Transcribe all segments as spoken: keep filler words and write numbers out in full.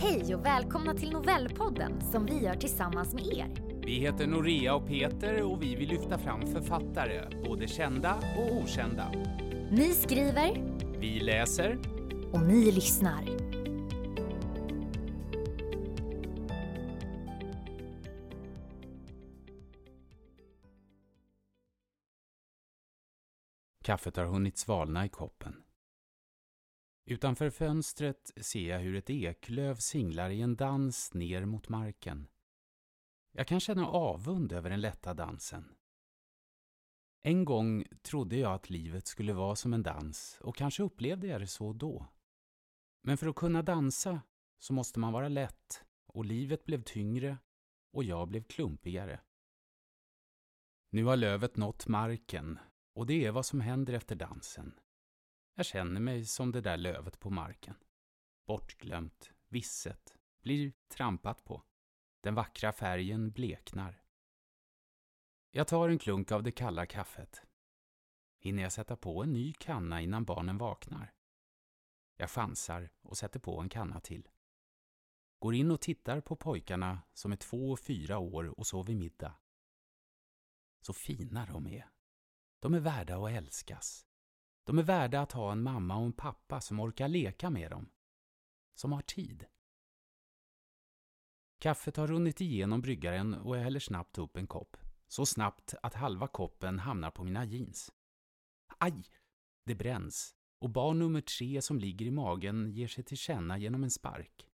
Hej och välkomna till Novellpodden som vi gör tillsammans med er. Vi heter Noria och Peter och vi vill lyfta fram författare, både kända och okända. Ni skriver, vi läser och ni lyssnar. Kaffet har hunnit svalna i koppen. Utanför fönstret ser jag hur ett eklöv singlar i en dans ner mot marken. Jag kan känna avund över den lätta dansen. En gång trodde jag att livet skulle vara som en dans och kanske upplevde jag det så då. Men för att kunna dansa så måste man vara lätt och livet blev tyngre och jag blev klumpigare. Nu har lövet nått marken och det är vad som händer efter dansen. Jag känner mig som det där lövet på marken. Bortglömt, visset, blir trampat på. Den vackra färgen bleknar. Jag tar en klunk av det kalla kaffet. Hinner jag sätta på en ny kanna innan barnen vaknar? Jag chansar och sätter på en kanna till. Går in och tittar på pojkarna som är två och fyra år och sover middag. Så fina de är. De är värda att älskas. De är värda att ha en mamma och en pappa som orkar leka med dem. Som har tid. Kaffet har runnit igenom bryggaren och jag häller snabbt upp en kopp. Så snabbt att halva koppen hamnar på mina jeans. Aj! Det bränns. Och barn nummer tre som ligger i magen ger sig till känna genom en spark.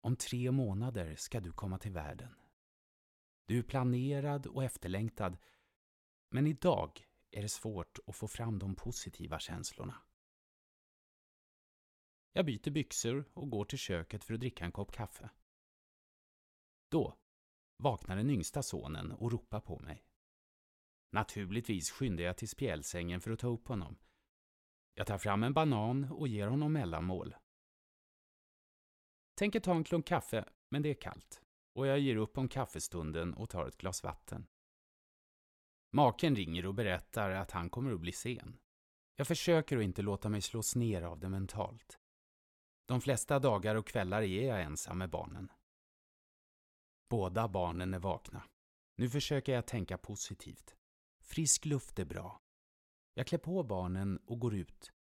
Om tre månader ska du komma till världen. Du är planerad och efterlängtad. Men idag är det svårt att få fram de positiva känslorna. Jag byter byxor och går till köket för att dricka en kopp kaffe. Då vaknar den yngsta sonen och ropar på mig. Naturligtvis skyndar jag till spjälsängen för att ta upp honom. Jag tar fram en banan och ger honom mellanmål. Tänker ta en klunk kaffe, men det är kallt. Och jag ger upp om kaffestunden och tar ett glas vatten. Maken ringer och berättar att han kommer att bli sen. Jag försöker att inte låta mig slås ner av det mentalt. De flesta dagar och kvällar är jag ensam med barnen. Båda barnen är vakna. Nu försöker jag tänka positivt. Frisk luft är bra. Jag klär på barnen och går ut.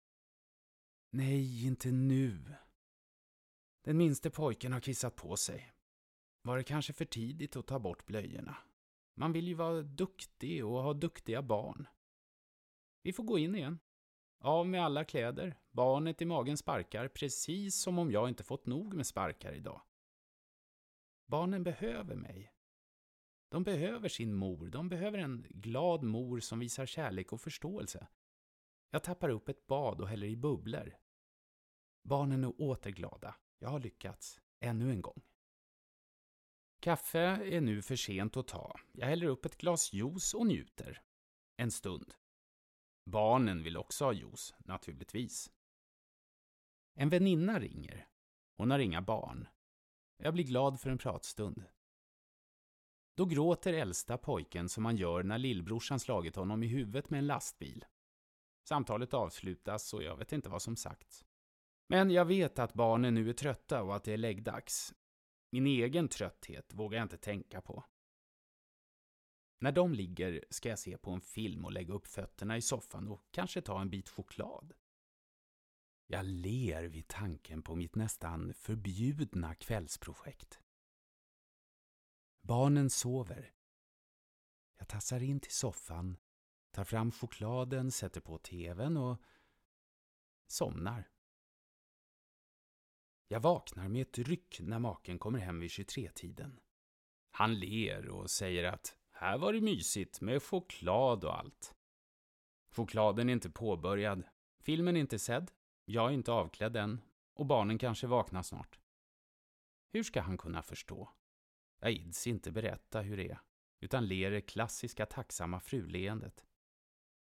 Nej, inte nu. Den minste pojken har kissat på sig. Var det kanske för tidigt att ta bort blöjorna? Man vill ju vara duktig och ha duktiga barn. Vi får gå in igen. Av med alla kläder. Barnet i magen sparkar precis som om jag inte fått nog med sparkar idag. Barnen behöver mig. De behöver sin mor. De behöver en glad mor som visar kärlek och förståelse. Jag tappar upp ett bad och häller i bubblor. Barnen är återglada. Jag har lyckats. Ännu en gång. Kaffe är nu för sent att ta. Jag häller upp ett glas juice och njuter. En stund. Barnen vill också ha juice, naturligtvis. En väninna ringer. Hon har inga barn. Jag blir glad för en pratstund. Då gråter äldsta pojken som man gör när lillbrorsan slagit honom i huvudet med en lastbil. Samtalet avslutas och jag vet inte vad som sagts. Men jag vet att barnen nu är trötta och att det är läggdags. Min egen trötthet vågar jag inte tänka på. När de ligger ska jag se på en film och lägga upp fötterna i soffan och kanske ta en bit choklad. Jag ler vid tanken på mitt nästan förbjudna kvällsprojekt. Barnen sover. Jag tassar in till soffan, tar fram chokladen, sätter på tvn och somnar. Jag vaknar med ett ryck när maken kommer hem vid tjugotre-tiden. Han ler och säger att här var det mysigt med choklad och allt. Chokladen är inte påbörjad, filmen är inte sedd, jag är inte avklädd än och barnen kanske vaknar snart. Hur ska han kunna förstå? Jag ids inte berätta hur det är, utan ler det klassiska tacksamma fruleendet.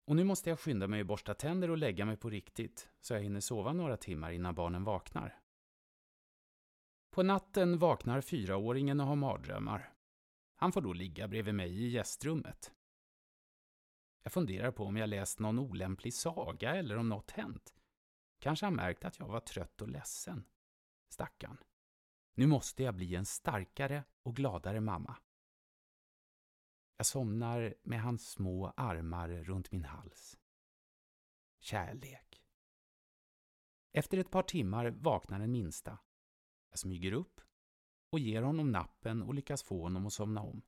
Och nu måste jag skynda mig att borsta tänder och lägga mig på riktigt så jag hinner sova några timmar innan barnen vaknar. På natten vaknar fyraåringen och har mardrömmar. Han får då ligga bredvid mig i gästrummet. Jag funderar på om jag läst någon olämplig saga eller om något hänt. Kanske han märkt att jag var trött och ledsen. stackarn. Nu måste jag bli en starkare och gladare mamma. Jag somnar med hans små armar runt min hals. Kärlek. Efter ett par timmar vaknar den minsta. Jag smyger upp och ger honom nappen och lyckas få honom att somna om.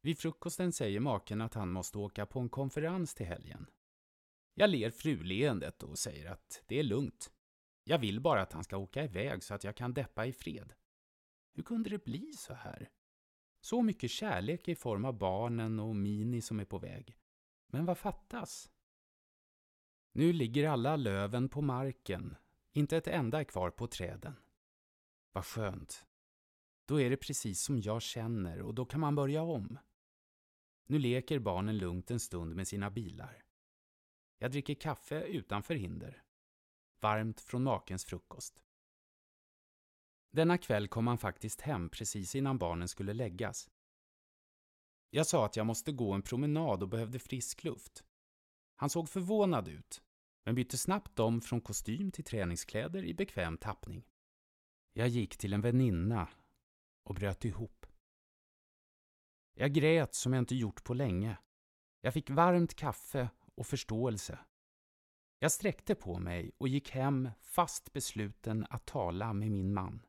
Vid frukosten säger maken att han måste åka på en konferens till helgen. Jag ler fruleendet och säger att det är lugnt. Jag vill bara att han ska åka iväg så att jag kan deppa i fred. Hur kunde det bli så här? Så mycket kärlek i form av barnen och Mini som är på väg. Men vad fattas? Nu ligger alla löven på marken. Inte ett enda är kvar på träden. Vad skönt. Då är det precis som jag känner och då kan man börja om. Nu leker barnen lugnt en stund med sina bilar. Jag dricker kaffe utan förhinder. Varmt från makens frukost. Denna kväll kom han faktiskt hem precis innan barnen skulle läggas. Jag sa att jag måste gå en promenad och behövde frisk luft. Han såg förvånad ut, men bytte snabbt om från kostym till träningskläder i bekväm tappning. Jag gick till en väninna och bröt ihop. Jag grät som jag inte gjort på länge. Jag fick varmt kaffe och förståelse. Jag sträckte på mig och gick hem fast besluten att tala med min man.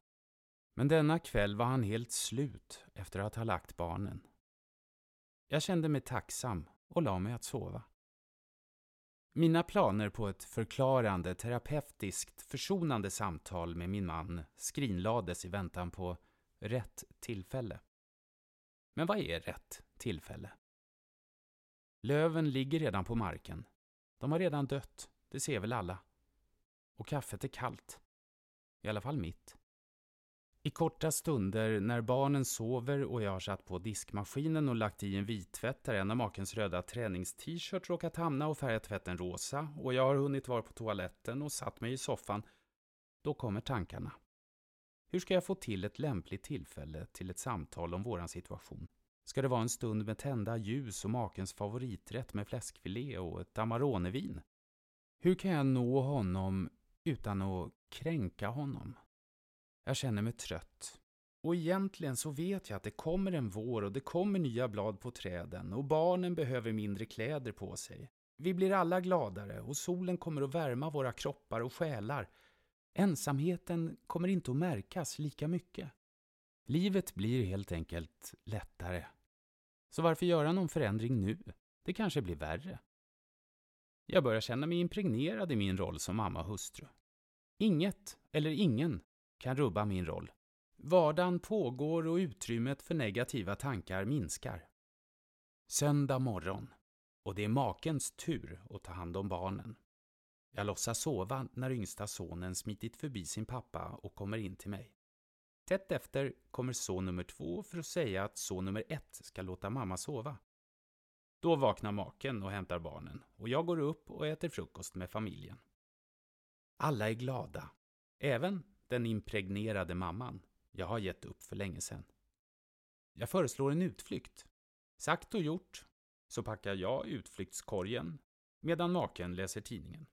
Men denna kväll var han helt slut efter att ha lagt barnen. Jag kände mig tacksam och la mig att sova. Mina planer på ett förklarande, terapeutiskt, försonande samtal med min man skrinlades i väntan på rätt tillfälle. Men vad är rätt tillfälle? Löven ligger redan på marken. De har redan dött, det ser väl alla. Och kaffet är kallt. I alla fall mitt. I korta stunder när barnen sover och jag har satt på diskmaskinen och lagt i en vittvätt där en av makens röda träningst-shirt råkat hamna och färgat tvätten rosa och jag har hunnit vara på toaletten och satt mig i soffan, då kommer tankarna. Hur ska jag få till ett lämpligt tillfälle till ett samtal om våran situation? Ska det vara en stund med tända ljus och makens favoriträtt med fläskfilé och ett Amaronevin? Hur kan jag nå honom utan att kränka honom? Jag känner mig trött. Och egentligen så vet jag att det kommer en vår och det kommer nya blad på träden och barnen behöver mindre kläder på sig. Vi blir alla gladare och solen kommer att värma våra kroppar och själar. Ensamheten kommer inte att märkas lika mycket. Livet blir helt enkelt lättare. Så varför göra någon förändring nu? Det kanske blir värre. Jag börjar känna mig impregnerad i min roll som mamma och hustru. Inget eller ingen kan rubba min roll. Vardagen pågår och utrymmet för negativa tankar minskar. Söndag morgon. Och det är makens tur att ta hand om barnen. Jag låtsas sova när yngsta sonen smitit förbi sin pappa och kommer in till mig. Tätt efter kommer son nummer två för att säga att son nummer ett ska låta mamma sova. Då vaknar maken och hämtar barnen och jag går upp och äter frukost med familjen. Alla är glada. Även den impregnerade mamman. Jag har gett upp för länge sedan. Jag föreslår en utflykt. Sagt och gjort så packar jag utflyktskorgen medan maken läser tidningen.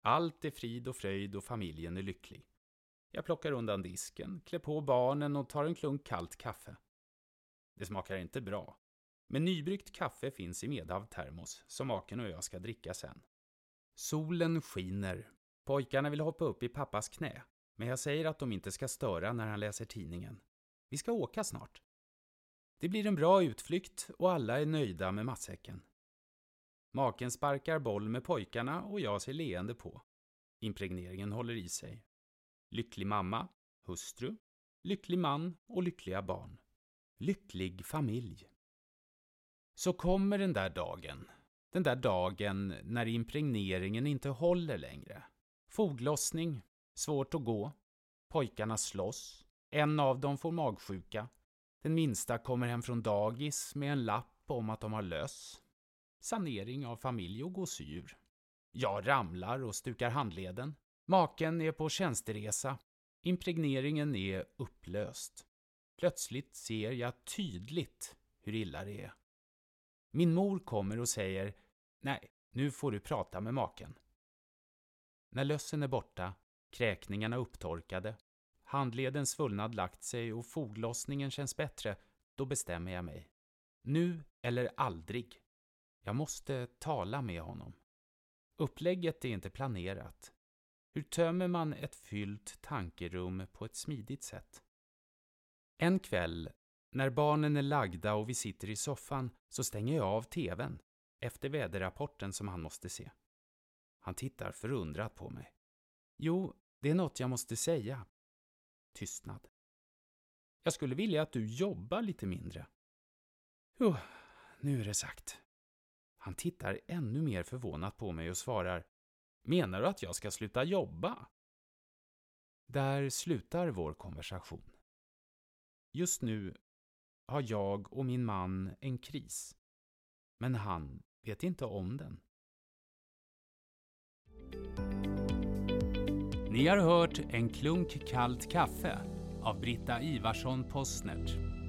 Allt är frid och fröjd och familjen är lycklig. Jag plockar undan disken, klär på barnen och tar en klunk kallt kaffe. Det smakar inte bra, men nybryggt kaffe finns i medhavd termos som maken och jag ska dricka sen. Solen skiner. Pojkarna vill hoppa upp i pappas knä, men jag säger att de inte ska störa när han läser tidningen. Vi ska åka snart. Det blir en bra utflykt och alla är nöjda med matsäcken. Maken sparkar boll med pojkarna och jag ser leende på. Impregneringen håller i sig. Lycklig mamma, hustru, lycklig man och lyckliga barn. Lycklig familj. Så kommer den där dagen. Den där dagen när impregneringen inte håller längre. Foglossning, svårt att gå. Pojkarna slåss. En av dem får magsjuka. Den minsta kommer hem från dagis med en lapp om att de har löss. Sanering av familj och gåsdjur. Jag ramlar och stukar handleden. Maken är på tjänsteresa. Impregneringen är upplöst. Plötsligt ser jag tydligt hur illa det är. Min mor kommer och säger, nej, nu får du prata med maken. När lössen är borta kräkningarna upptorkade. Handledens svullnad lagt sig och foglossningen känns bättre, då bestämmer jag mig. Nu eller aldrig. Jag måste tala med honom. Upplägget är inte planerat. Hur tömmer man ett fyllt tankerum på ett smidigt sätt? En kväll, när barnen är lagda och vi sitter i soffan, så stänger jag av tvn efter väderrapporten som han måste se. Han tittar förundrat på mig. Jo, det är något jag måste säga. Tystnad. Jag skulle vilja att du jobbar lite mindre. Jo, nu är det sagt. Han tittar ännu mer förvånat på mig och svarar: menar du att jag ska sluta jobba? Där slutar vår konversation. Just nu har jag och min man en kris, men han vet inte om den. Ni har hört En klunk kallt kaffe av Britta Ivarsson-Possnert.